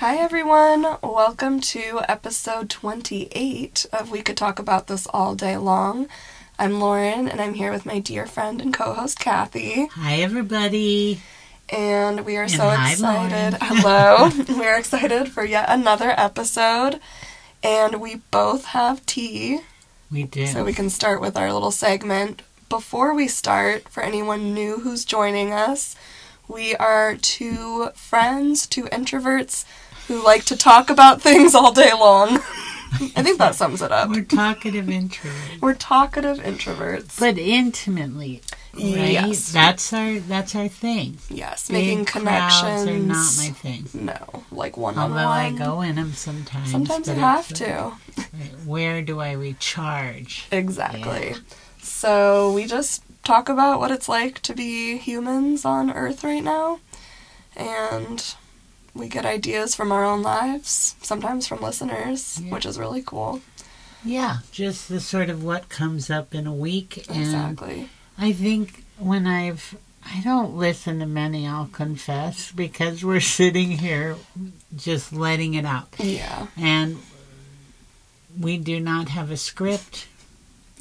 Hi everyone, welcome to episode 28 of We Could Talk About This All Day Long. I'm Lauren and I'm here with my dear friend and co-host Kathy. Hi everybody. And we are so excited. Hello. We're excited for yet another episode. And we both have tea. We do. So we can start with our little segment. Before we start, for anyone new who's joining us, we are two friends, two introverts, who like to talk about things all day long. I think that sums it up. We're talkative introverts. We're talkative introverts. But intimately, right? Yes. That's our thing. Yes, making connections. Crowds are not my thing. No, like one-on-one. Although I go in them sometimes. Sometimes you have to. Right, where do I recharge? Exactly. Yeah. So we just talk about what it's like to be humans on Earth right now, and we get ideas from our own lives, sometimes from listeners, yeah, which is really cool. Yeah, just the sort of what comes up in a week. And exactly. I think when I don't listen to many, I'll confess, because we're sitting here just letting it out. Yeah. And we do not have a script.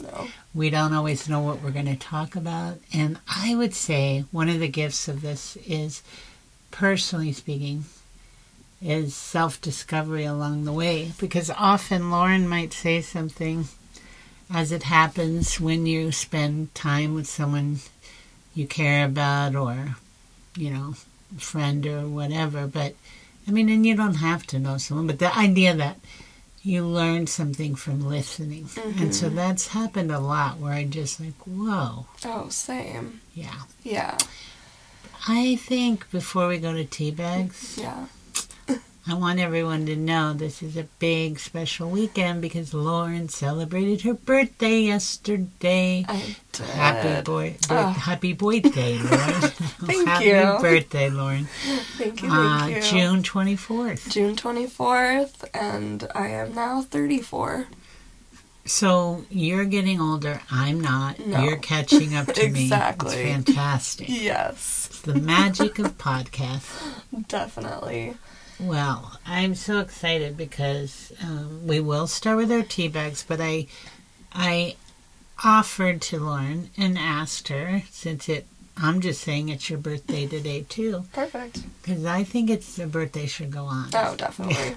No. We don't always know what we're going to talk about. And I would say one of the gifts of this is, personally speaking, is self-discovery along the way. Because often Lauren might say something as it happens when you spend time with someone you care about or, you know, a friend or whatever. But, I mean, and you don't have to know someone. But the idea that you learn something from listening. Mm-hmm. And so that's happened a lot where I just like, whoa. Oh, same. Yeah. Yeah. I think before we go to tea bags, yeah, I want everyone to know this is a big special weekend because Lauren celebrated her birthday yesterday. I did. Happy birthday, Lauren. Thank you. Happy birthday, Lauren. Thank you. June 24th, and I am now 34. So you're getting older. I'm not. No. You're catching up to exactly. me. Exactly. It's fantastic. Yes. It's the magic of podcasts. Definitely. Well, I'm so excited because we will start with our tea bags, but I offered to Lauren and asked her, I'm just saying it's your birthday today, too. Perfect. Because I think it's a birthday should go on. Oh, definitely.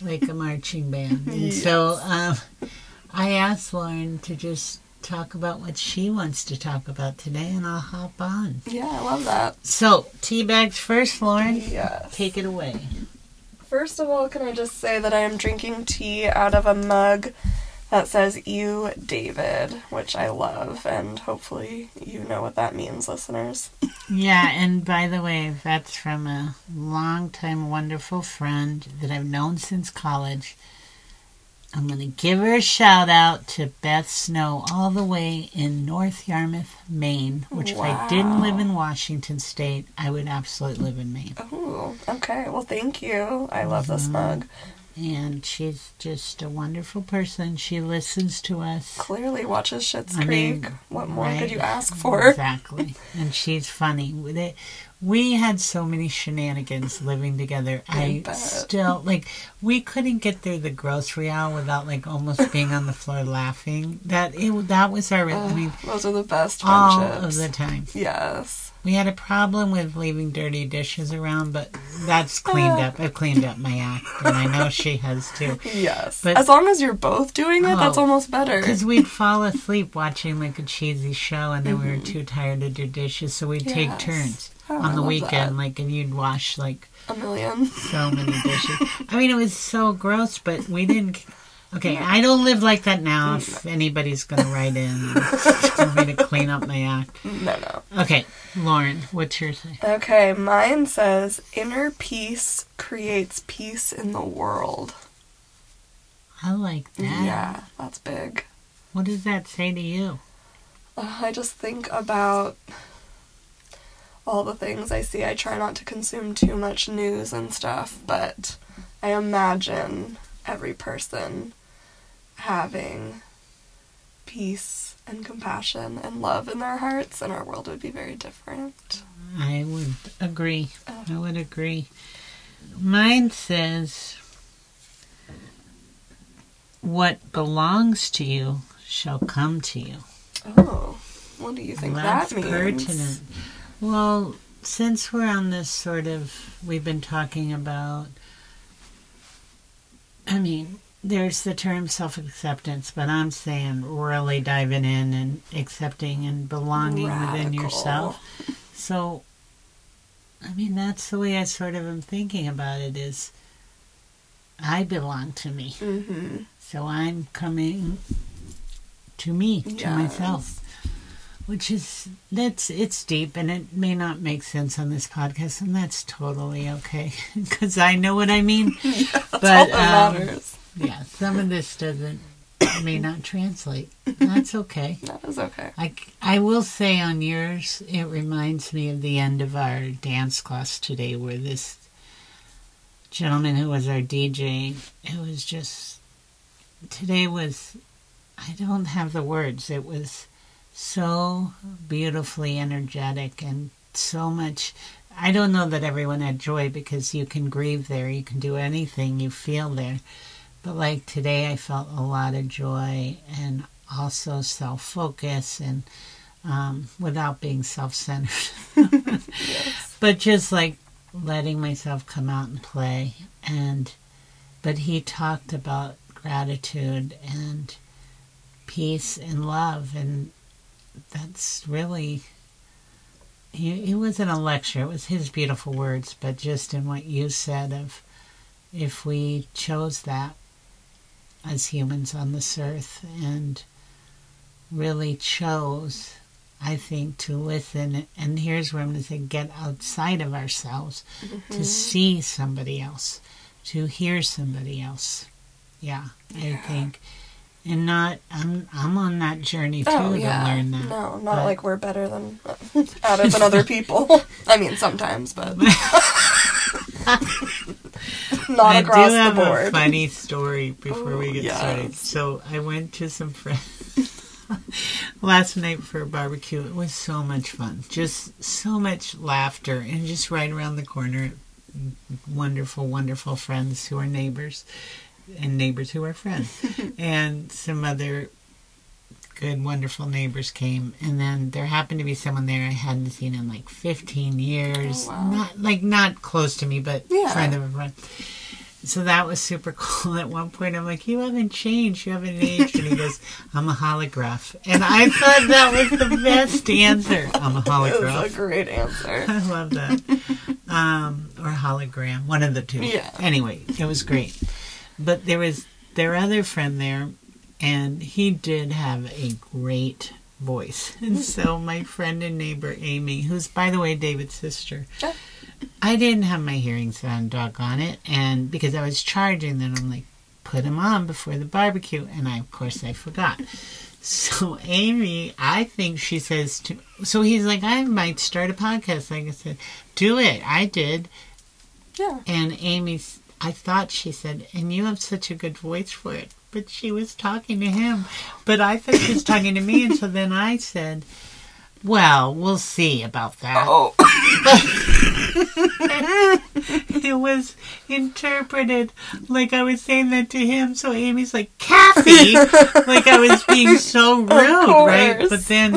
Like a marching band. And yes. So I asked Lauren to just talk about what she wants to talk about today, and I'll hop on. Yeah, I love that. So, tea bags first, Lauren. Yes. Take it away. First of all, can I just say that I am drinking tea out of a mug that says "You, David," which I love, and hopefully you know what that means, listeners. Yeah, and by the way, that's from a longtime wonderful friend that I've known since college. I'm going to give her a shout-out to Beth Snow all the way in North Yarmouth, Maine, which wow. If I didn't live in Washington State, I would absolutely live in Maine. Oh, okay. Well, thank you. I love this mug. And she's just a wonderful person. She listens to us. Clearly watches Schitt's Creek. What more could you ask for? Exactly. And she's funny. We had so many shenanigans living together. I still, we couldn't get through the grocery aisle without, almost being on the floor laughing. That was our, those are the best friendships. All of the time. Yes. We had a problem with leaving dirty dishes around, but that's cleaned up. I've cleaned up my act, and I know she has too. Yes. But, as long as you're both doing it, that's almost better. Because we'd fall asleep watching, a cheesy show, and then we were too tired to do dishes, so we'd take turns. On the weekend, that. And you'd wash, a million. So many dishes. I mean, it was so gross, but we didn't... Okay, yeah. I don't live like that now if anybody's going to write in and tell me to clean up my act. No. Okay, Lauren, what's your thing? Okay, mine says, inner peace creates peace in the world. I like that. Yeah, that's big. What does that say to you? I just think about all the things I see. I try not to consume too much news and stuff, but I imagine every person having peace and compassion and love in their hearts, and our world would be very different. I would agree. Mine says, what belongs to you shall come to you. Oh, what do you think that means? That's pertinent. Well, since we're on this sort of, we've been talking about, I mean, there's the term self-acceptance, but I'm saying really diving in and accepting and belonging within yourself. So, I mean, that's the way I sort of am thinking about it is, I belong to me. Mm-hmm. So I'm coming to me, to myself. Which is, it's deep, and it may not make sense on this podcast, and that's totally okay, because I know what I mean. But all that matters. Yeah, some of this may not translate. That's okay. That is okay. I will say on yours, it reminds me of the end of our dance class today, where this gentleman who was our DJ, it was just, today was, I don't have the words, it was so beautifully energetic and so much. I don't know that everyone had joy because you can grieve there. You can do anything you feel there. But like today, I felt a lot of joy and also self-focus and without being self-centered. Yes. But just like letting myself come out and play. But he talked about gratitude and peace and love, and that's really, it wasn't a lecture, it was his beautiful words, but just in what you said of if we chose that as humans on this earth and really chose, I think, to listen, and here's where I'm going to say get outside of ourselves, mm-hmm. to see somebody else, to hear somebody else. Yeah. I think. And not, I'm on that journey too to learn that. No, not like we're better than than other people. I mean, sometimes, but not across the board. I do have a funny story before we get started. So I went to some friends last night for a barbecue. It was so much fun, just so much laughter, and just right around the corner, wonderful, wonderful friends who are neighbors. And neighbors who are friends. And some other good, wonderful neighbors came. And then there happened to be someone there I hadn't seen in like 15 years. Oh, wow. Not close to me, but friend of a friend. So that was super cool. At one point, I'm like, you haven't changed. You haven't aged. And he goes, I'm a holograph. And I thought that was the best answer. I'm a holograph. That's a great answer. I love that. Or hologram. One of the two. Yeah. Anyway, it was great. But there was their other friend there, and he did have a great voice. And so my friend and neighbor, Amy, who's, by the way, David's sister, I didn't have my hearing sound doggone it, and because I was charging, then I'm like, put them on before the barbecue. And, I forgot. So Amy, I think she says to... So he's like, I might start a podcast. Like I said, do it. I did. Yeah. And Amy's... I thought she said, and you have such a good voice for it. But she was talking to him. But I thought she was talking to me. And so then I said, well, we'll see about that. Oh. It was interpreted like I was saying that to him. So Amy's like, Kathy! Like I was being so rude, right? But then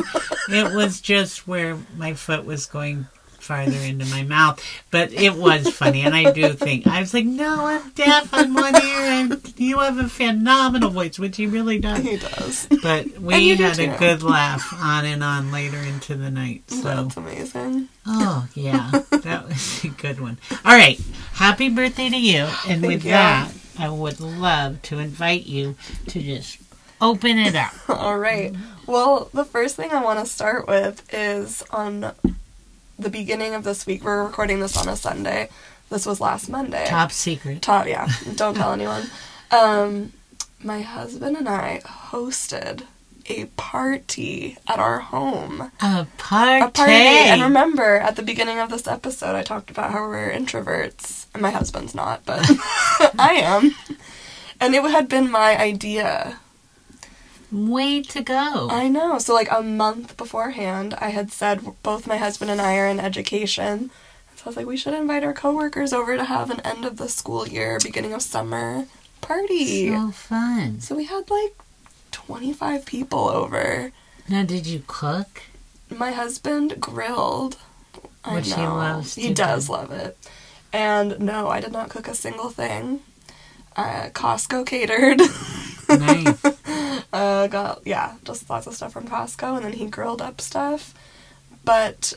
it was just where my foot was going farther into my mouth, but it was funny. And I do think I was like, no, I'm deaf on one ear, and you have a phenomenal voice, which he really does. He does. But we had a good laugh on and on later into the night. So that's amazing. Oh yeah, that was a good one. All right, happy birthday to you! And with that, I would love to invite you to just open it up. All right. Well, the first thing I want to start with is on the beginning of this week. We're recording this on a Sunday. This was last Monday. Top secret. Yeah. Don't tell anyone. My husband and I hosted a party at our home. A party. And remember, at the beginning of this episode, I talked about how we're introverts. And my husband's not, but I am. And it had been my idea. Way to go. I know. So, like, a month beforehand, I had said both my husband and I are in education. So I was like, we should invite our coworkers over to have an end of the school year, beginning of summer party. So fun. So we had like 25 people over. Now, did you cook? My husband grilled. Which he loves. He does love it. And no, I did not cook a single thing. Costco catered. Nice. Just lots of stuff from Costco, and then he grilled up stuff. But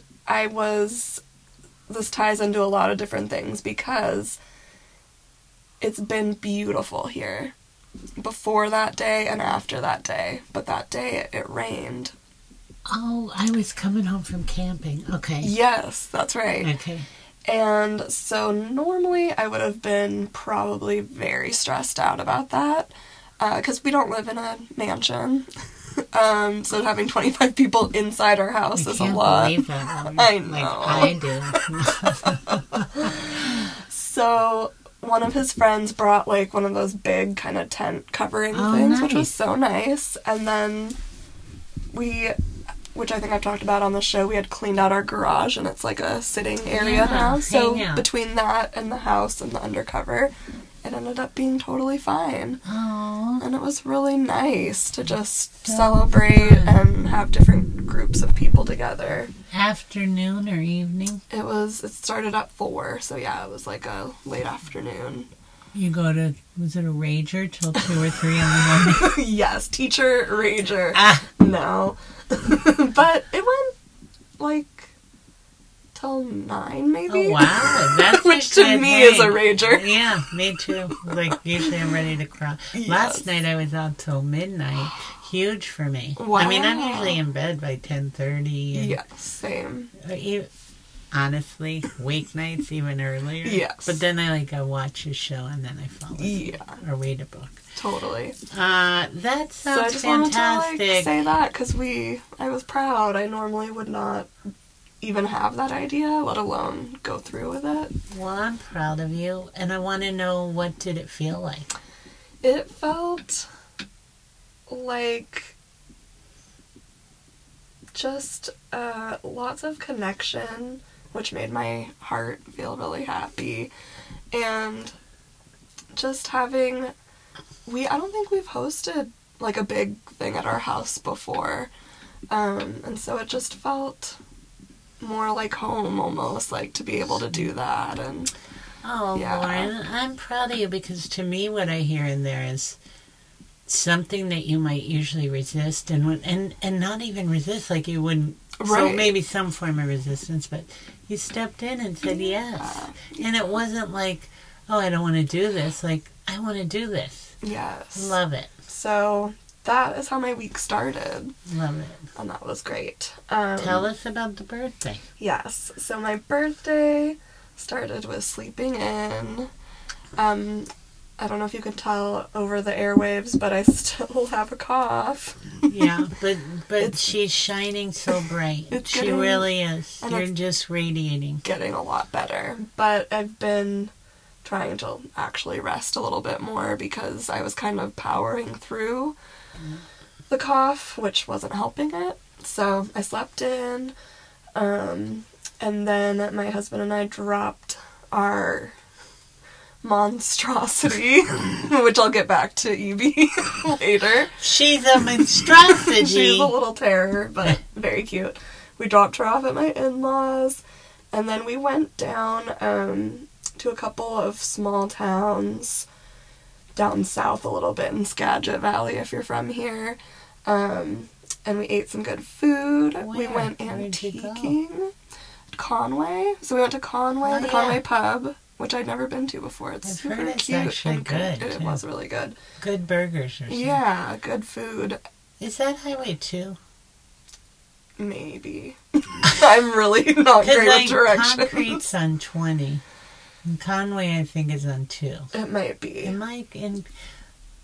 this ties into a lot of different things because it's been beautiful here before that day and after that day. But that day it rained. Oh, I was coming home from camping. Okay. Yes, that's right. Okay. And so normally I would have been probably very stressed out about that because we don't live in a mansion. So having 25 people inside our house is a lot. I can't believe that. I know. I do. So one of his friends brought like one of those big kind of tent covering things, nice. Which was so nice. And then we... which I think I've talked about on the show, we had cleaned out our garage, and it's like a sitting area now. So between that and the house and the undercover, it ended up being totally fine. Aww. And it was really nice to just celebrate and have different groups of people together. Afternoon or evening? It started at 4, so it was like a late afternoon. You go to, was it a rager till 2 or 3 in the morning? Yes, teacher rager. No. But it went, like, till 9, maybe? Oh, wow. That's which to me is a rager. Yeah, me too. Like, usually I'm ready to cry. Yes. Last night I was out till midnight. Huge for me. Wow. I mean, I'm usually in bed by 10:30. And yeah, same. Honestly, weeknights even earlier. Yes. But then I watch a show and then I fall asleep. Yeah. Or read a book. Totally. That sounds fantastic. So I just wanted to say that because I was proud. I normally would not even have that idea, let alone go through with it. Well, I'm proud of you, and I want to know, what did it feel like? It felt like... just lots of connection, which made my heart feel really happy. And just having... I don't think we've hosted, like, a big thing at our house before. And so it just felt more like home, almost, like, to be able to do that. And Lauren, I'm proud of you, because to me what I hear in there is... something that you might usually resist and not even resist, like you wouldn't, right. So maybe some form of resistance, but you stepped in and said yes. Yeah. And it wasn't like, oh, I don't want to do this. Like, I want to do this. Yes. Love it. So that is how my week started. Love it. And that was great. Tell us about the birthday. Yes. So my birthday started with sleeping in. I don't know if you can tell over the airwaves, but I still have a cough. Yeah, but she's shining so bright. She really is. You're just radiating. Getting a lot better. But I've been trying to actually rest a little bit more because I was kind of powering through the cough, which wasn't helping it. So I slept in, and then my husband and I dropped our... monstrosity, which I'll get back to Evie later. She's a monstrosity. She's a little terror, but very cute. We dropped her off at my in-laws, and then we went down to a couple of small towns down south a little bit in Skagit Valley, if you're from here. And we ate some good food. Where? We went antiquing. Conway. So we went to Conway, Conway pub. Which I'd never been to before. It's super cute. It's actually good. It was really good. Good burgers or something. Yeah, good food. Is that Highway 2? Maybe. I'm really not great with directions. Concrete's on 20. And Conway, I think, is on 2. It might be. It might be.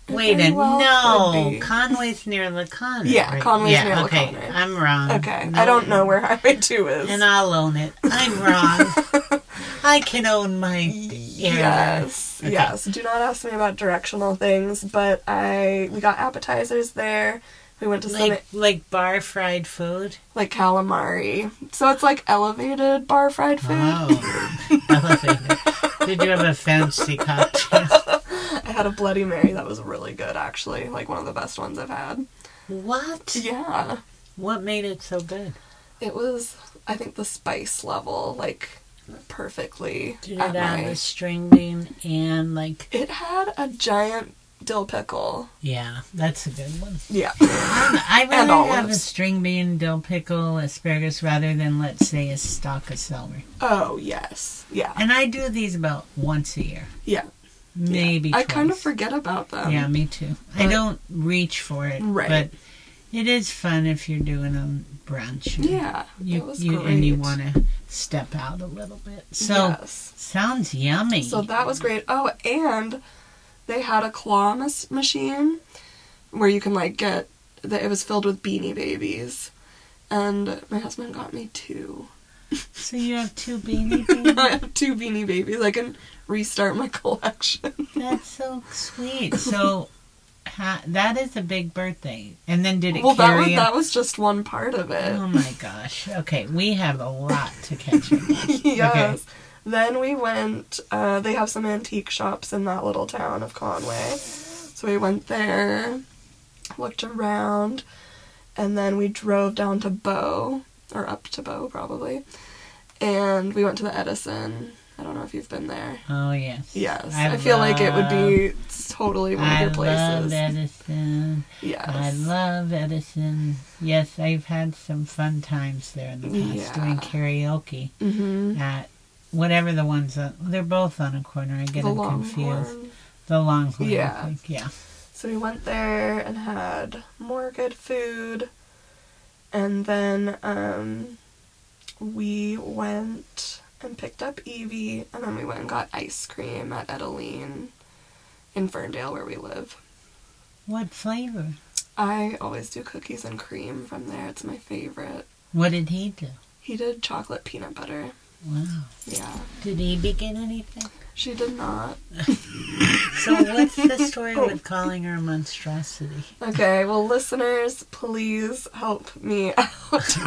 No. Conway's near Lacana. Yeah, right? Conway's near Lacana. Okay, I'm wrong. Okay, no, I don't know where Highway 2 is. And I'll own it. I'm wrong. I can own my... Yes, okay. Yes. Do not ask me about directional things, but we got appetizers there, We went to Summit. Like bar fried food? Like calamari. So it's like elevated bar fried food. Oh, elevated. Did you have a fancy cocktail? I had a Bloody Mary that was really good, actually. Like one of the best ones I've had. What? Yeah. What made it so good? It was, I think, the spice level, like, perfectly. Did it add the string bean and, like... It had a giant dill pickle. Yeah, that's a good one. Yeah. I rather have a string bean, dill pickle, asparagus, rather than, let's say, a stalk of celery. Oh, yes. Yeah. And I do these about once a year. Yeah. Maybe twice. I kind of forget about them. Yeah, me too. But I don't reach for it. Right. But it is fun if you're doing a brunch. Yeah, it was great. And you want to step out a little bit. So, yes. Sounds yummy. So that was great. Oh, and they had a claw machine where you can, like, get... It was filled with Beanie Babies. And my husband got me two. So you have two Beanie Babies? I have two Beanie Babies. I can restart my collection. That's so sweet. So... that is a big birthday. And then did it carry on? That was just one part of it. Oh my gosh. Okay, we have a lot to catch up on. Yes. Okay. Then we went, they have some antique shops in that little town of Conway. So we went there, looked around, and then we drove down to Bow, or up to Bow probably, and we went to the Edison. I don't know if you've been there. Oh, yes. Yes. I feel like it would be totally one of your places. I love Edison. Yes. I love Edison. Yes, I've had some fun times there in the past doing karaoke. Mm-hmm. At whatever the ones, they're both on a corner. I get them confused. The Longhorn. Yeah. I think. Yeah. So we went there and had more good food. And then we went... and picked up Evie, and then we went and got ice cream at Edelene in Ferndale, where we live. What flavor? I always do cookies and cream from there. It's my favorite. What did he do? He did chocolate peanut butter. Wow. Yeah. Did Evie get anything? She did not. So what's the story with calling her a monstrosity? Okay, well, listeners, please help me out.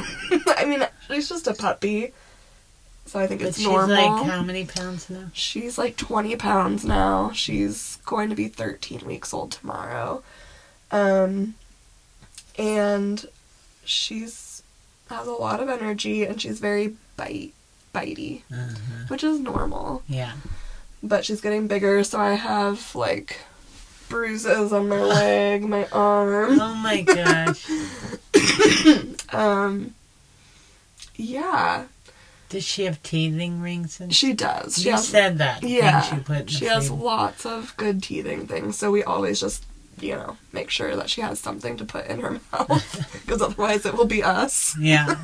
I mean, she's just a puppy. So I think it's normal. She's like how many pounds now? She's like 20 pounds now. She's going to be 13 weeks old tomorrow. And she's has a lot of energy, and she's very bitey, which is normal. Yeah. But she's getting bigger, so I have like bruises on my leg, my arm. Oh my gosh. Yeah. Does she have teething rings? She does. She said that. Yeah. She has lots of good teething things, so we always just, you know, make sure that she has something to put in her mouth, because otherwise it will be us. Yeah.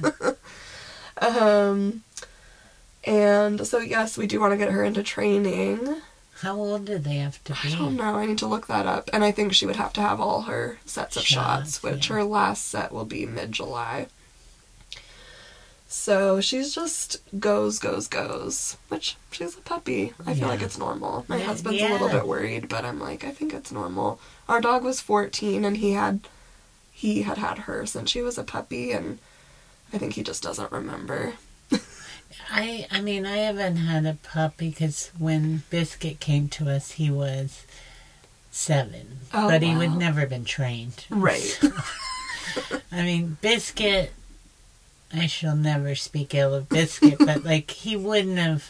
And so, yes, we do want to get her into training. How old do they have to be? I don't know. I need to look that up. And I think she would have to have all her sets of shots, which her last set will be mid-July. So she's just goes, which she's a puppy. I feel like it's normal. My husband's a little bit worried, but I'm like, I think it's normal. Our dog was 14, and he had her since she was a puppy, and I think he just doesn't remember. I mean, I haven't had a puppy, because when Biscuit came to us, he was 7. Oh, but he would never have been trained. Right. So, I mean, Biscuit... I shall never speak ill of Biscuit, but, like, he wouldn't have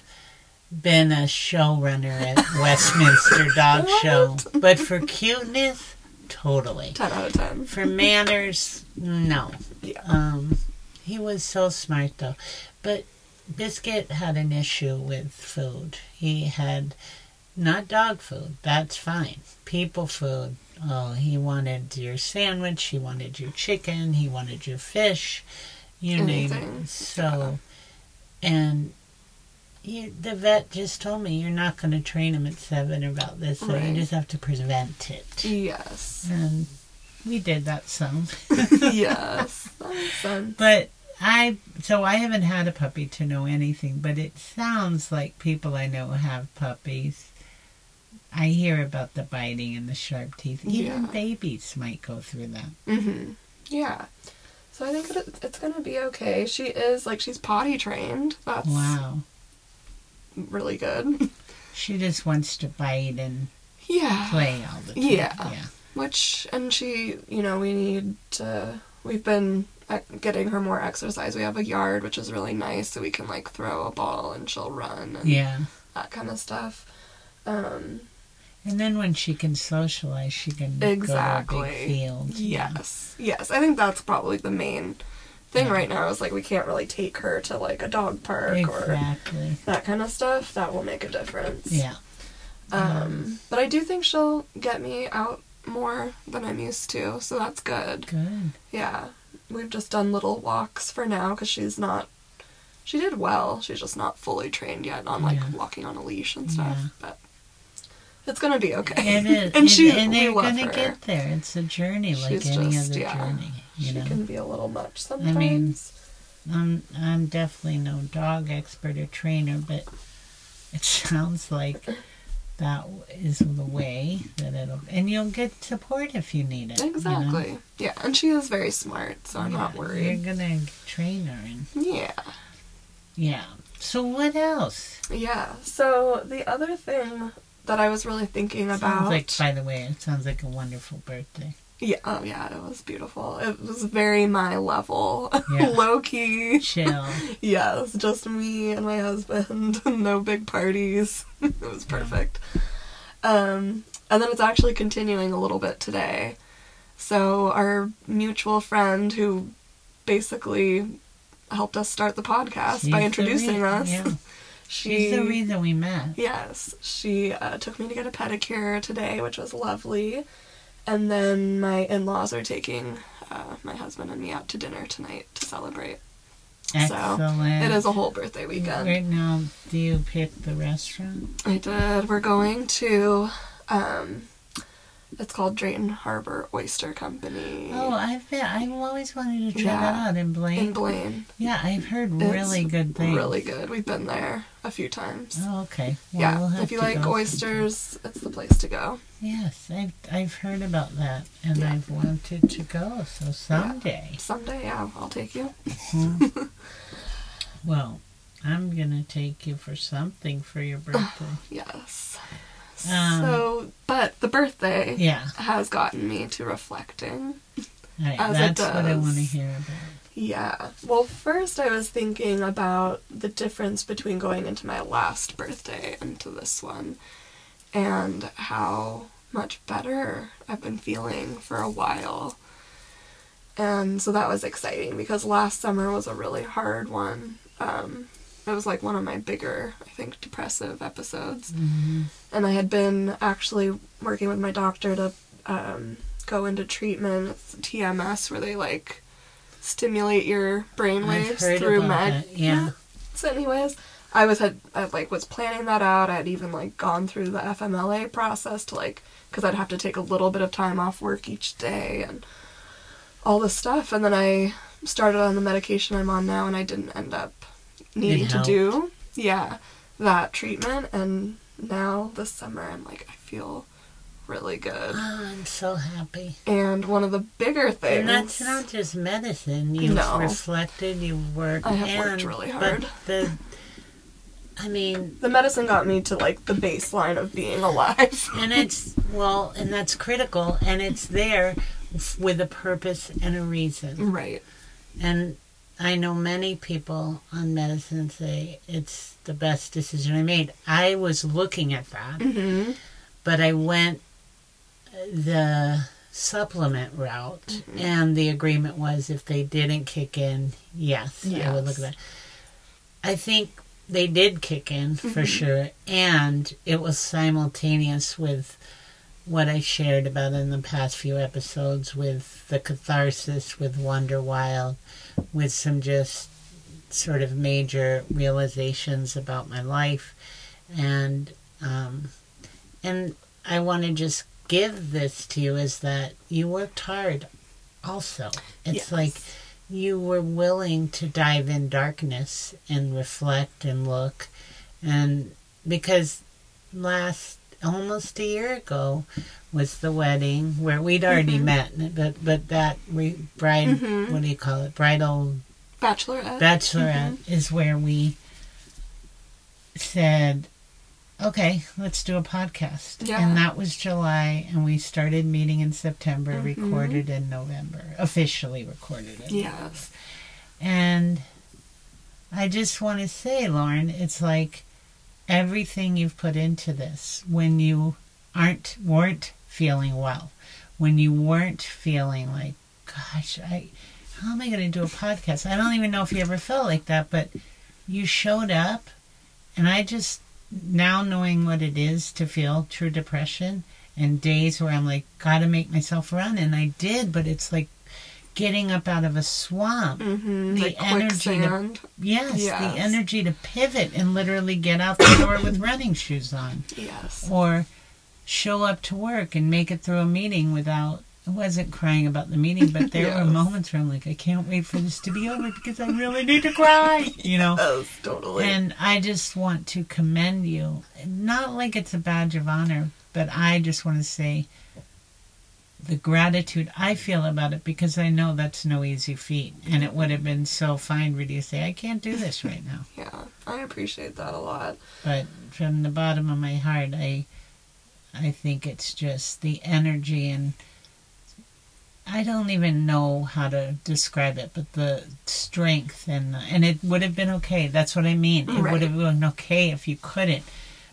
been a showrunner at Westminster Dog Show. But for cuteness, totally. 10 out of 10. For manners, no. Yeah. He was so smart, though. But Biscuit had an issue with food. He had, not dog food, that's fine, people food. Oh, he wanted your sandwich, he wanted your chicken, he wanted your fish. You name it. So, and the vet just told me, you're not going to train him at 7 about this, so you just have to prevent it. Yes. And we did that some. Yes. That makes sense. But I haven't had a puppy to know anything, but it sounds like people I know have puppies. I hear about the biting and the sharp teeth. Even babies might go through that. Mm-hmm. Yeah. So I think it's going to be okay. She is, like, she's potty trained. That's wow. Really good. She just wants to bite and yeah. play all the time. Yeah. yeah. Which, and she, you know, we need to, we've been getting her more exercise. We have a yard, which is really nice, so we can, like, throw a ball and she'll run and yeah. that kind of stuff. And then when she can socialize, she can exactly. go to a big field. Yes. Yeah. Yes. I think that's probably the main thing yeah. right now is, like, we can't really take her to, like, a dog park exactly. or that kind of stuff. That will make a difference. Yeah. But I do think she'll get me out more than I'm used to, so that's good. Good. Yeah. We've just done little walks for now because she's not... She did well. She's just not fully trained yet on, like, yeah. walking on a leash and stuff, yeah. but... It's going to be okay. It is. And they're going to get there. It's a journey like she's any just, other yeah, journey. You know? She can be a little much sometimes. I mean, I'm definitely no dog expert or trainer, but it sounds like that is the way that it'll... And you'll get support if you need it. Exactly. You know? Yeah, and she is very smart, so I'm yeah, not worried. You're going to train her. And, yeah. Yeah. So what else? Yeah, so the other thing... that I was really thinking about. Like, by the way, it sounds like a wonderful birthday. Yeah, oh yeah, it was beautiful. It was very my level, yeah. low key, chill. Yes, just me and my husband. No big parties. It was perfect. Yeah. And then it's actually continuing a little bit today. So our mutual friend who basically helped us start the podcast by introducing us. Yeah. She's the reason we met. Yes. She took me to get a pedicure today, which was lovely. And then my in-laws are taking my husband and me out to dinner tonight to celebrate. Excellent. So it is a whole birthday weekend. Right now, do you pick the restaurant? I did. We're going to... it's called Drayton Harbor Oyster Company. Oh, I've always wanted to try yeah, that out in Blaine. In Blaine. Yeah, I've heard really good things. Really good. We've been there a few times. Oh, okay. Well, yeah, we'll if you like oysters, it's the place to go. Yes, I've heard about that, and yeah. I've wanted to go. So someday. Yeah. Someday, yeah, I'll take you. Mm-hmm. Well, I'm gonna take you for something for your birthday. Yes. So, but the birthday yeah. has gotten me to reflecting. Right, as that's it does. What I want to hear about. Yeah. Well, first I was thinking about the difference between going into my last birthday and to this one, and how much better I've been feeling for a while. And so that was exciting, because last summer was a really hard one. It was like one of my bigger, I think, depressive episodes. Mm-hmm. And I had been actually working with my doctor to go into treatment. It's TMS, where they, like, stimulate your brainwaves through med. Yeah. So anyways, I was planning that out. I had even, like, gone through the FMLA process to, like, because I'd have to take a little bit of time off work each day and all this stuff. And then I started on the medication I'm on now, and I didn't end up needing to do that treatment, and now this summer I'm like, I feel really good. Oh, I'm so happy. And one of the bigger things, and that's not just medicine. You've reflected, you worked. I have worked really hard. The medicine got me to, like, the baseline of being alive. And and that's critical, and it's there with a purpose and a reason. Right. And I know many people on medicine say it's the best decision I made. I was looking at that, mm-hmm. but I went the supplement route, mm-hmm. and the agreement was if they didn't kick in, yes, I would look at that. I think they did kick in, mm-hmm. for sure, and it was simultaneous with what I shared about in the past few episodes, with the catharsis, with Wonder Wild, with some just sort of major realizations about my life. And I want to just give this to you, is that you worked hard also. It's like you were willing to dive in darkness and reflect and look. And because last almost a year ago was the wedding where we'd already met, but that what do you call it? Bachelorette is where we said, okay, let's do a podcast. Yeah. And that was July, and we started meeting in September, recorded in November, officially recorded in November. And I just want to say, Lauren, it's like everything you've put into this, when you weren't feeling well, when you weren't feeling like, gosh, how am I going to do a podcast? I don't even know if you ever felt like that, but you showed up, and I just, now knowing what it is to feel true depression and days where I'm like, gotta make myself run, and I did, but it's like getting up out of a swamp, the like energy quicksand. The energy to pivot and literally get out the door with running shoes on, or show up to work and make it through a meeting without. I wasn't crying about the meeting, but there were moments where I'm like, I can't wait for this to be over because I really need to cry, you know? Yes, totally. And I just want to commend you. Not like it's a badge of honor, but I just want to say the gratitude I feel about it, because I know that's no easy feat. And it would have been so fine for you to say, I can't do this right now. Yeah, I appreciate that a lot. But from the bottom of my heart, I think it's just the energy and I don't even know how to describe it, but the strength and it would have been okay. That's what I mean. It would have been okay if you couldn't,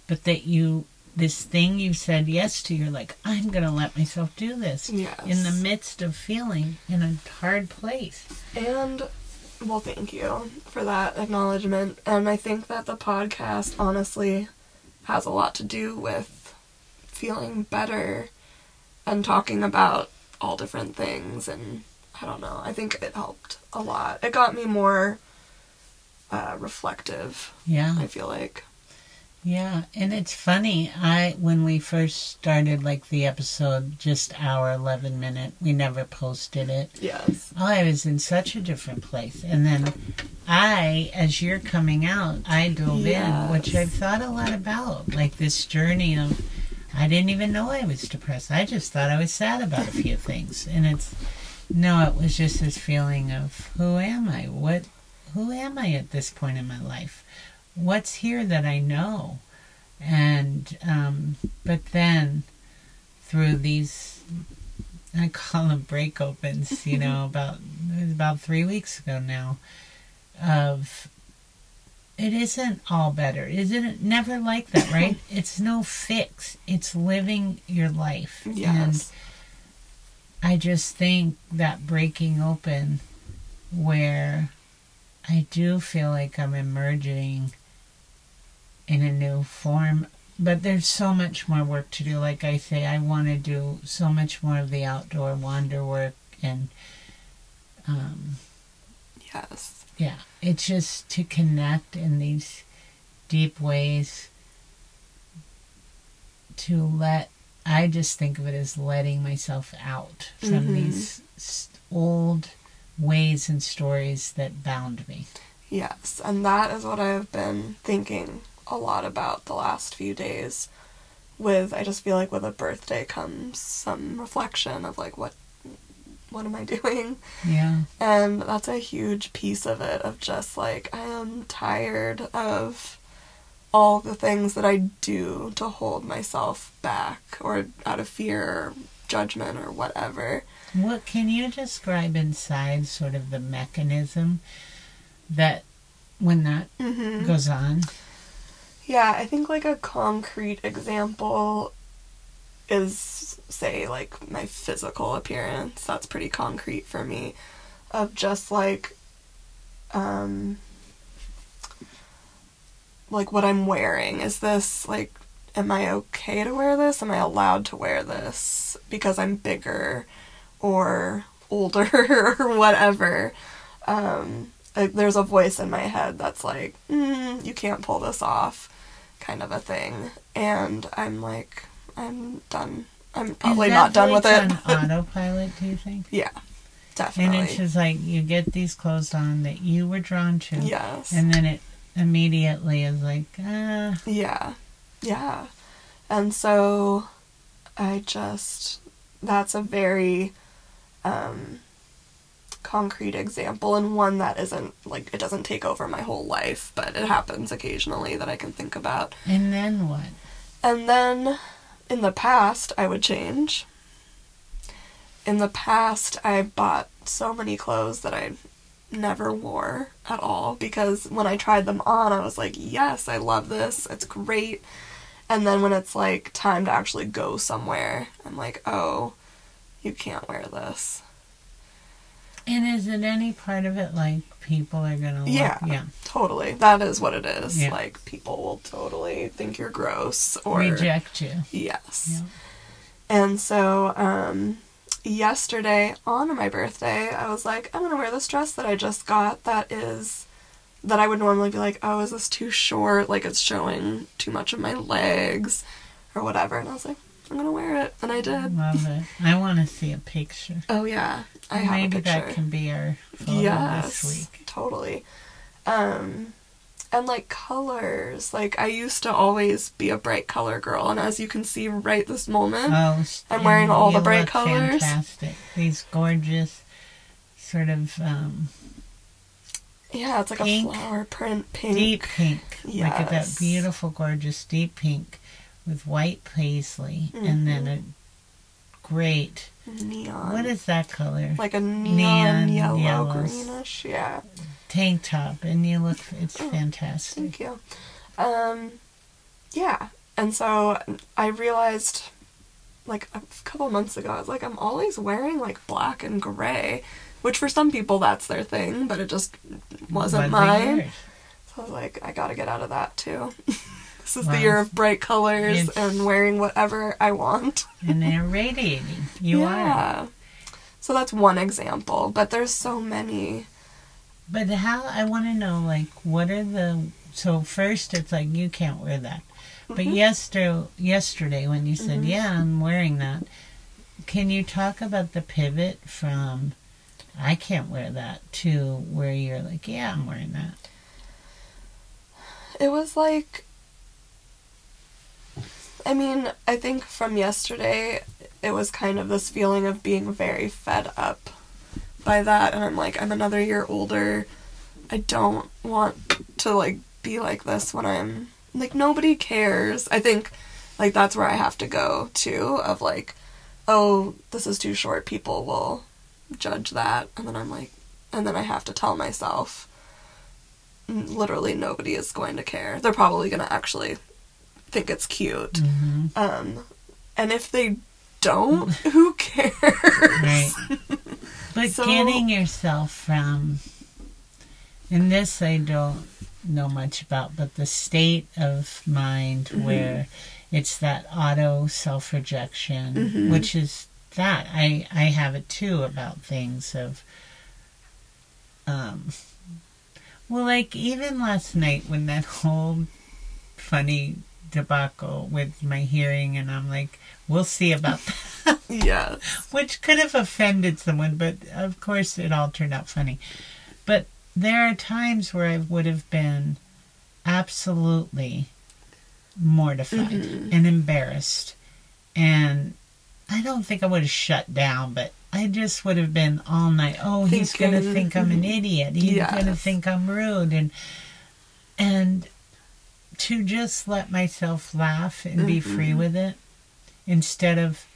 but that you, this thing you said yes to, you're like, I'm going to let myself do this in the midst of feeling in a hard place. And well, thank you for that acknowledgement. And I think that the podcast honestly has a lot to do with feeling better and talking about all different things, and I don't know, I think it helped a lot. It got me more reflective, I feel like. Yeah, and it's funny, when we first started, like, the episode, just our 11-minute, we never posted it. Yes. Oh, I was in such a different place. And then as you're coming out, I dove in, which I've thought a lot about, like, this journey of I didn't even know I was depressed. I just thought I was sad about a few things. And it was just this feeling of, who am I? Who am I at this point in my life? What's here that I know? And, but then through these, I call them break opens, you know, about 3 weeks ago now, of, it isn't all better. Isn't it never like that, right? It's no fix. It's living your life. Yes. And I just think that breaking open where I do feel like I'm emerging in a new form, but there's so much more work to do. Like I say, I want to do so much more of the outdoor wander work and, yeah, it's just to connect in these deep ways to I just think of it as letting myself out from these old ways and stories that bound me. Yes, and that is what I've been thinking a lot about the last few days. I just feel like with a birthday comes some reflection of like what am I doing? Yeah. And that's a huge piece of it, of just like, I am tired of all the things that I do to hold myself back or out of fear or judgment or whatever. What can you describe inside sort of the mechanism that when that goes on? Yeah, I think like a concrete example is, say, like, my physical appearance. That's pretty concrete for me. Of just, like, what I'm wearing. Is this, like, am I okay to wear this? Am I allowed to wear this? Because I'm bigger or older or whatever. There's a voice in my head that's like, you can't pull this off, kind of a thing. And I'm like, I'm done. I'm probably not done with it. Is that on autopilot, do you think? Yeah, definitely. And it's just like you get these clothes on that you were drawn to. Yes. And then it immediately is like, ah. Yeah. Yeah. And so I just, that's a very concrete example, and one that isn't, like, it doesn't take over my whole life, but it happens occasionally that I can think about. And then what? And then in the past, I would change. In the past, I bought so many clothes that I never wore at all, because when I tried them on, I was like, yes, I love this, it's great. And then when it's, like, time to actually go somewhere, I'm like, oh, you can't wear this. And is it any part of it, like, people are going to look? Yeah, totally. That is what it is. Yeah. Like, people will totally think you're gross or... reject you. Yes. Yeah. And so, yesterday, on my birthday, I was like, I'm going to wear this dress that I just got that I would normally be like, oh, is this too short? Like, it's showing too much of my legs or whatever. And I was like, I'm going to wear it. And I did. Love it. I want to see a picture. Oh, yeah. I have a picture. Maybe that can be our photo this week. Totally. And, like, colors. Like, I used to always be a bright color girl, and as you can see right this moment, I'm wearing all the bright colors. Fantastic. These gorgeous sort of, yeah, it's like pink, a flower print pink. Deep pink. Yes. Like that beautiful, gorgeous deep pink with white paisley, mm-hmm. and then a great... neon. What is that color? Like a neon yellow, greenish, yeah. Tank top, and you look, it's fantastic. Thank you. Yeah, and so I realized, like, a couple months ago, I was like, I'm always wearing, like, black and gray, which for some people that's their thing, but it just wasn't mine. So I was like, I gotta get out of that, too. This is the year of bright colors and wearing whatever I want. And they're radiating. You are. So that's one example, but there's so many. But how, I want to know, like, what are the, so first it's like, you can't wear that. Mm-hmm. But yesterday when you said, mm-hmm. yeah, I'm wearing that, can you talk about the pivot from, I can't wear that, to where you're like, yeah, I'm wearing that? It was like, I mean, I think from yesterday, it was kind of this feeling of being very fed up by that, and I'm like, I'm another year older, I don't want to, like, be like this when I'm, like, nobody cares. I think, like, that's where I have to go, too, of, like, oh, this is too short, people will judge that, and then I'm like, and then I have to tell myself, literally nobody is going to care. They're probably going to actually... think it's cute, mm-hmm. And if they don't, who cares? Right. But so, getting yourself from, and this I don't know much about, but the state of mind mm-hmm. where it's that auto self-rejection, mm-hmm. which is that I have it too about things of, well, like even last night when that whole funny debacle with my hearing, and I'm like, we'll see about that. Yeah. Which could have offended someone, but of course it all turned out funny. But there are times where I would have been absolutely mortified mm-hmm. and embarrassed, and I don't think I would have shut down, but I just would have been all night, oh, he's gonna think I'm an idiot, he's yes. gonna think I'm rude, and to just let myself laugh and mm-hmm. be free with it, instead of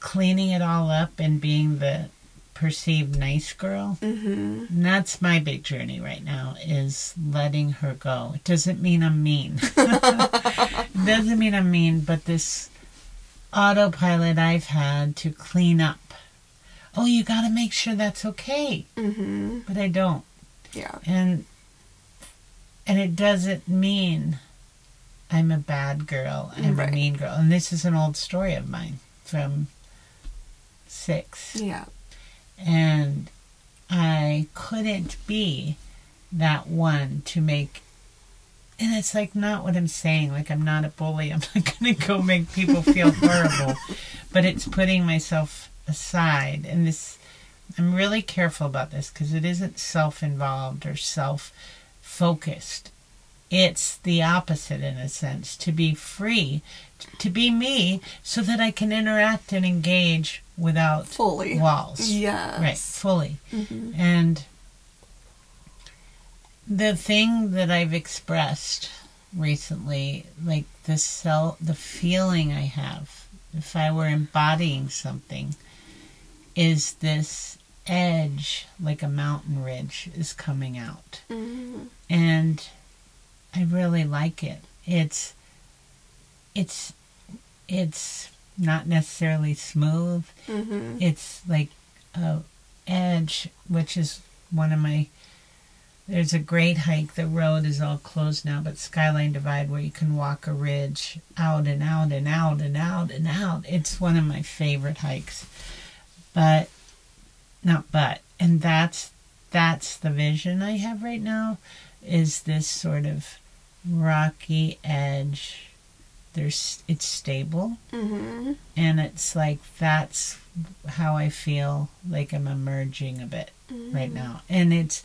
cleaning it all up and being the perceived nice girl. Mm-hmm. And that's my big journey right now, is letting her go. It doesn't mean I'm mean. It doesn't mean I'm mean, but this autopilot I've had to clean up. Oh, you got to make sure that's okay. Mm-hmm. But I don't. Yeah. And it doesn't mean I'm a bad girl, I'm right. a mean girl. And this is an old story of mine from 6. Yeah. And I couldn't be that one to make... And it's like not what I'm saying. Like, I'm not a bully. I'm not going to go make people feel horrible. But it's putting myself aside. And this, I'm really careful about this because it isn't self-involved or self-focused. It's the opposite, in a sense, to be free, to be me, so that I can interact and engage without fully walls. Yes. Right, fully. Mm-hmm. And the thing that I've expressed recently, like the feeling I have, if I were embodying something, is this edge, like a mountain ridge, is coming out. Mm-hmm. And I really like it. It's not necessarily smooth. Mm-hmm. It's like a edge, which is one of my... There's a great hike. The road is all closed now, but Skyline Divide, where you can walk a ridge out and out and out and out and out. It's one of my favorite hikes. And that's the vision I have right now, is this sort of rocky edge. It's stable. Mm-hmm. And it's like, that's how I feel like I'm emerging a bit mm-hmm. right now. And it's,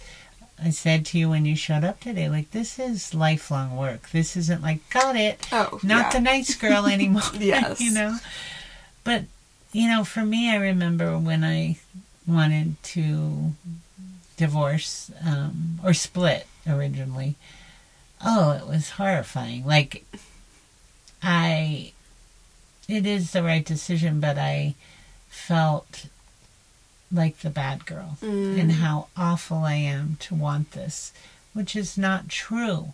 I said to you when you showed up today, like, this is lifelong work. This isn't like, got it. Oh, not the nice girl anymore. Yes. You know? But, you know, for me, I remember when I wanted to divorce or split originally. Oh, it was horrifying. Like, it is the right decision, but I felt like the bad girl and how awful I am to want this, which is not true.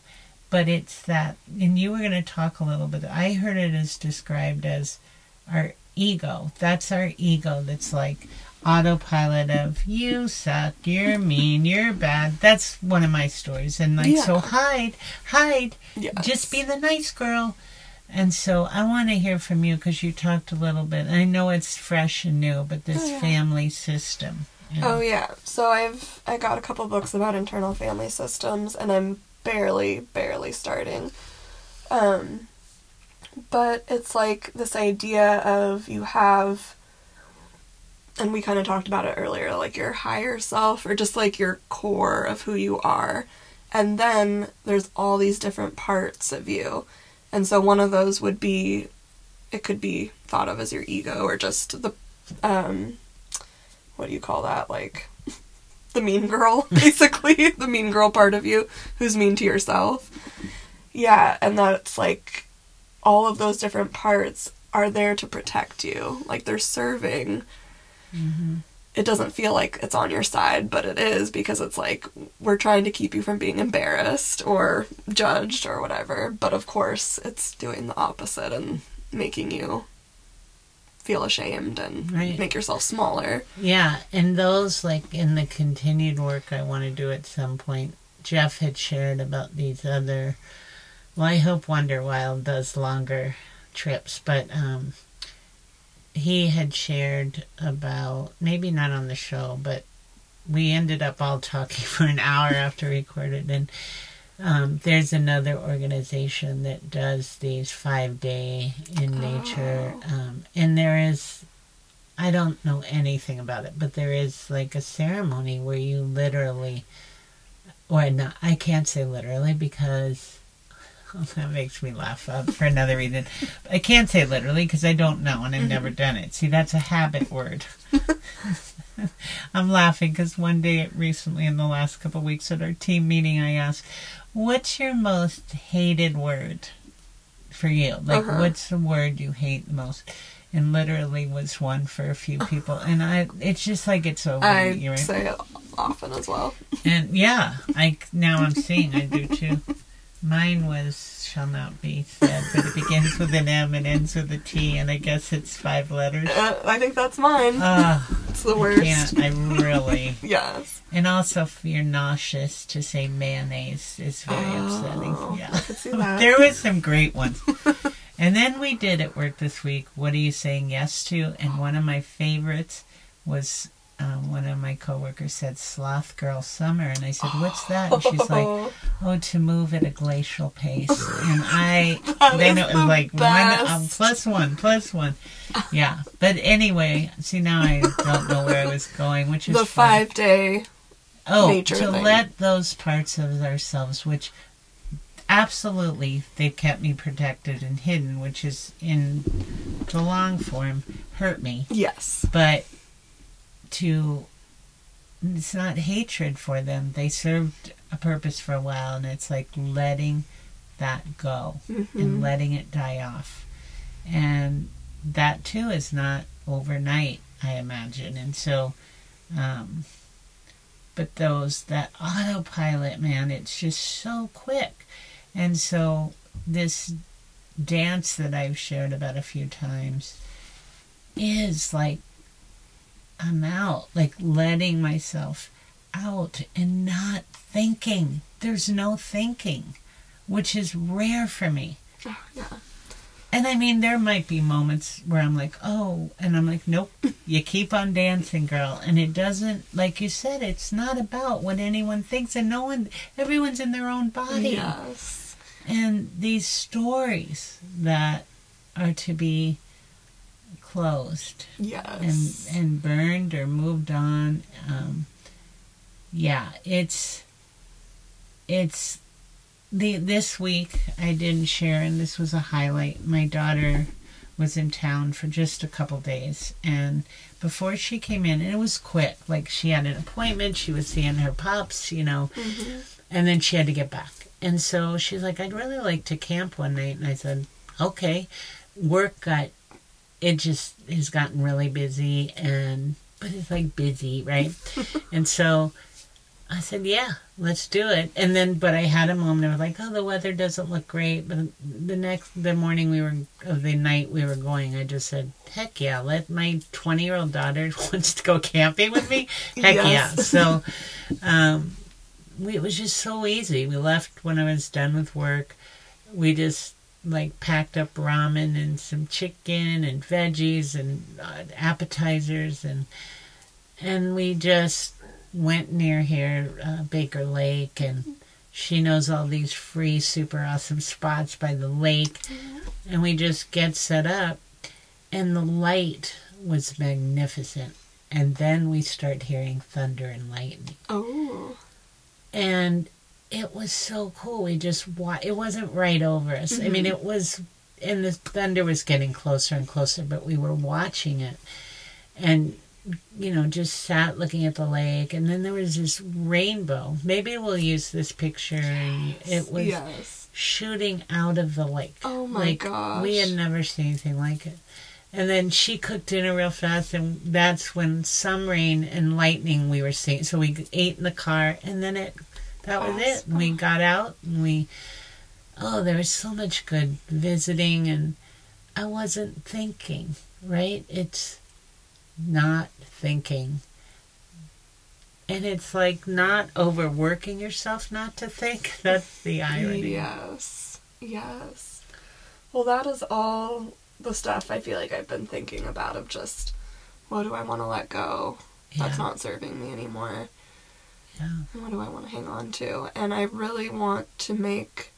But it's that, and you were going to talk a little bit. I heard it as described as our ego. That's our ego. That's like autopilot of, you suck, you're mean, you're bad. That's one of my stories. And like, so hide, yes. Just be the nice girl. And so I want to hear from you, because you talked a little bit. I know it's fresh and new, but this family system. You know. Oh, yeah. So I got a couple books about internal family systems, and I'm barely starting. But it's like this idea of, you have, and we kind of talked about it earlier, like your higher self, or just like your core of who you are. And then there's all these different parts of you. And so one of those would be, it could be thought of as your ego, or just the, what do you call that? Like, the mean girl, basically. The mean girl part of you, who's mean to yourself. Yeah, and that's like, all of those different parts are there to protect you. Like, they're serving. Mm-hmm. It doesn't feel like it's on your side, but it is, because it's like, we're trying to keep you from being embarrassed or judged or whatever. But of course, it's doing the opposite and making you feel ashamed and make yourself smaller. Yeah, and those, like, in the continued work I want to do at some point, Jeff had shared about these other... Well, I hope Wonder Wild does longer trips, but... he had shared about, maybe not on the show, but we ended up all talking for an hour after we recorded. And there's another organization that does these 5-day in nature. And there is, I don't know anything about it, but there is like a ceremony where you literally, or not, I can't say literally, because... That makes me laugh up for another reason. I can't say literally, because I don't know, and I've never done it. See, that's a habit word. I'm laughing because one day recently, in the last couple of weeks at our team meeting, I asked, what's your most hated word for you? Like, what's the word you hate the most? And literally was one for a few people. And it's just like, it's over. I say it often as well. And yeah, now I'm seeing I do too. Mine was, shall not be said, but it begins with an M and ends with a T, and I guess it's 5 letters. I think that's mine. It's the worst. Yeah, I really... Yes. And also, if you're nauseous, to say mayonnaise is very upsetting. Yeah. I could see that. There was some great ones. And then we did at work this week, what are you saying yes to? And one of my favorites was... one of my coworkers said, sloth girl summer. And I said, what's that? And she's like, to move at a glacial pace. And then it was like, plus one. Yeah. But anyway, see, now I don't know where I was going, which is the fun. 5-day nature thing. Let those parts of ourselves, which absolutely they've kept me protected and hidden, which is in the long form hurt me. Yes. But it's not hatred for them. They served a purpose for a while, and it's like letting that go and letting it die off. And that too is not overnight, I imagine. And so, but that autopilot, man, it's just so quick. And so this dance that I've shared about a few times is like, I'm out, like letting myself out and not thinking. There's no thinking, which is rare for me. Oh, yeah. And I mean, there might be moments where I'm like, oh, and I'm like, nope, you keep on dancing, girl. And it doesn't, like you said, it's not about what anyone thinks, and everyone's in their own body. Yes. And these stories that are to be closed. Yes. And burned or moved on. Yeah, it's this week I didn't share, and this was a highlight. My daughter was in town for just a couple days, and before she came in, and it was quick, like she had an appointment, she was seeing her pops, you know, and then she had to get back. And so she's like, I'd really like to camp one night. And I said, okay. Work has gotten really busy, but it's like busy, right? And so I said, yeah, let's do it. And then, but I had a moment of like, oh, the weather doesn't look great. But the night we were going, I just said, heck yeah, let my 20-year-old daughter wants to go camping with me. Heck yes. Yeah. So it was just so easy. We left when I was done with work. We just like packed up ramen and some chicken and veggies and appetizers. And we just went near here, Baker Lake, and she knows all these free, super awesome spots by the lake. And we just get set up, and the light was magnificent. And then we start hearing thunder and lightning. Oh. And it was so cool. We just it wasn't right over us. I mean, it was, and the thunder was getting closer and closer, but we were watching it. And you know, just sat looking at the lake, and then there was this rainbow. Maybe we'll use this picture. Yes, it was shooting out of the lake. Oh my gosh. We had never seen anything like it. And then she cooked dinner real fast, and that's when some rain and lightning we were seeing. So we ate in the car, and then that was it. We got out, and there was so much good visiting, and I wasn't thinking, right? It's not thinking, and it's like not overworking yourself not to think. That's the irony. Yes Well, that is all the stuff I feel like I've been thinking about, of just what do I want to let go that's not serving me anymore, and what do I want to hang on to. And I really want to make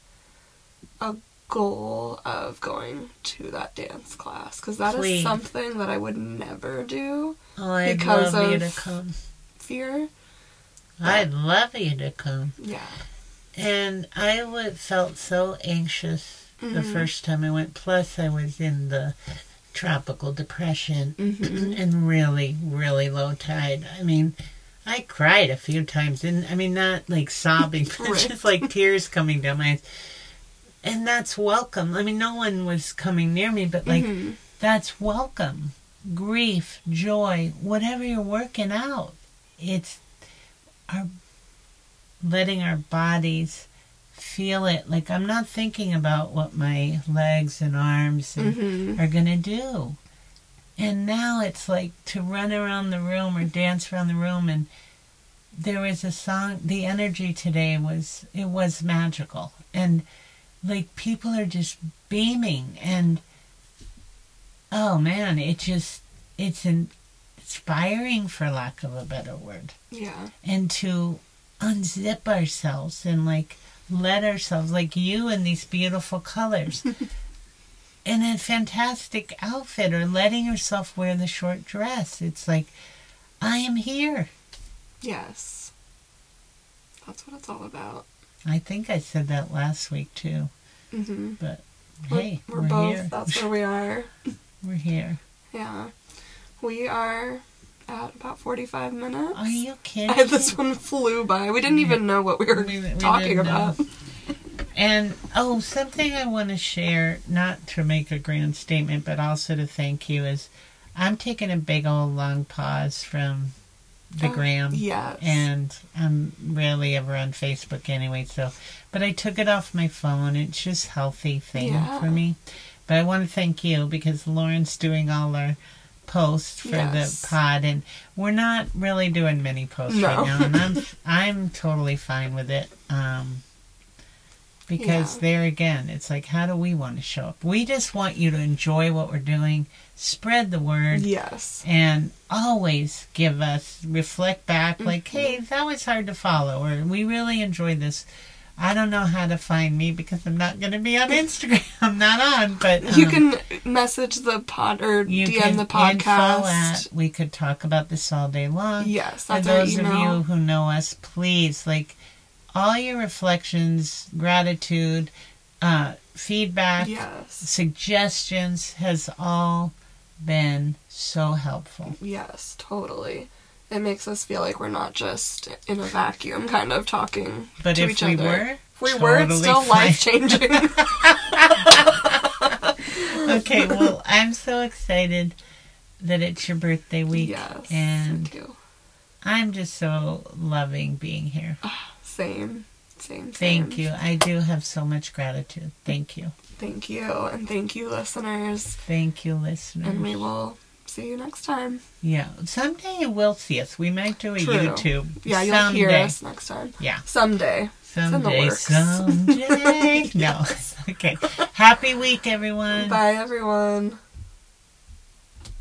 a goal of going to that dance class, because that is something that I would never do because of fear. I'd love you to come. Yeah. And I felt so anxious the first time I went. Plus, I was in the tropical depression and really, really low tide. I mean, I cried a few times, and I mean, not like sobbing, but just like tears coming down my eyes. And that's welcome. I mean, no one was coming near me, but like, that's welcome. Grief, joy, whatever you're working out. It's letting our bodies feel it. Like, I'm not thinking about what my legs and arms are going to do. And now it's like to run around the room or dance around the room. And there was a song, the energy today was magical. And like, people are just beaming, and oh man, it's inspiring, for lack of a better word. Yeah. And to unzip ourselves and like let ourselves, like you in these beautiful colors in a fantastic outfit, or letting yourself wear the short dress. It's like, I am here. Yes. That's what it's all about. I think I said that last week too. Mm-hmm. But hey, we're both here. That's where we are. We're here. Yeah. We are at about 45 minutes. Are you kidding? This one flew by. We didn't even know what we were talking about. And, something I want to share, not to make a grand statement, but also to thank you, is I'm taking a big old long pause from the gram. Yes. And I'm rarely ever on Facebook anyway, but I took it off my phone. It's just a healthy thing for me. But I want to thank you because Lauren's doing all our posts for the pod, and we're not really doing many posts right now, and I'm totally fine with it. Because there again, it's like, how do we want to show up? We just want you to enjoy what we're doing, spread the word, and always give us, reflect back, like, hey, that was hard to follow, or we really enjoyed this. I don't know how to find me because I'm not going to be on Instagram. I'm not on, but... you can message the pod or DM the podcast. We could talk about this all day long. Yes, that's our email. For those of you who know us, please, all your reflections, gratitude, feedback, suggestions has all been so helpful. Yes, totally. It makes us feel like we're not just in a vacuum kind of talking to each other. But if we were, it's still life-changing. Okay, well, I'm so excited that it's your birthday week. Yes, and thank you. I'm just so loving being here. Same. Thank you. I do have so much gratitude. Thank you. Thank you, and thank you, listeners. Thank you, listeners. And we will... see you next time. Yeah. Someday you will see us. We might do a YouTube. Yeah, you'll hear us next time. Yeah. Someday. It's in the works. Someday. No. Okay. Happy week, everyone. Bye, everyone.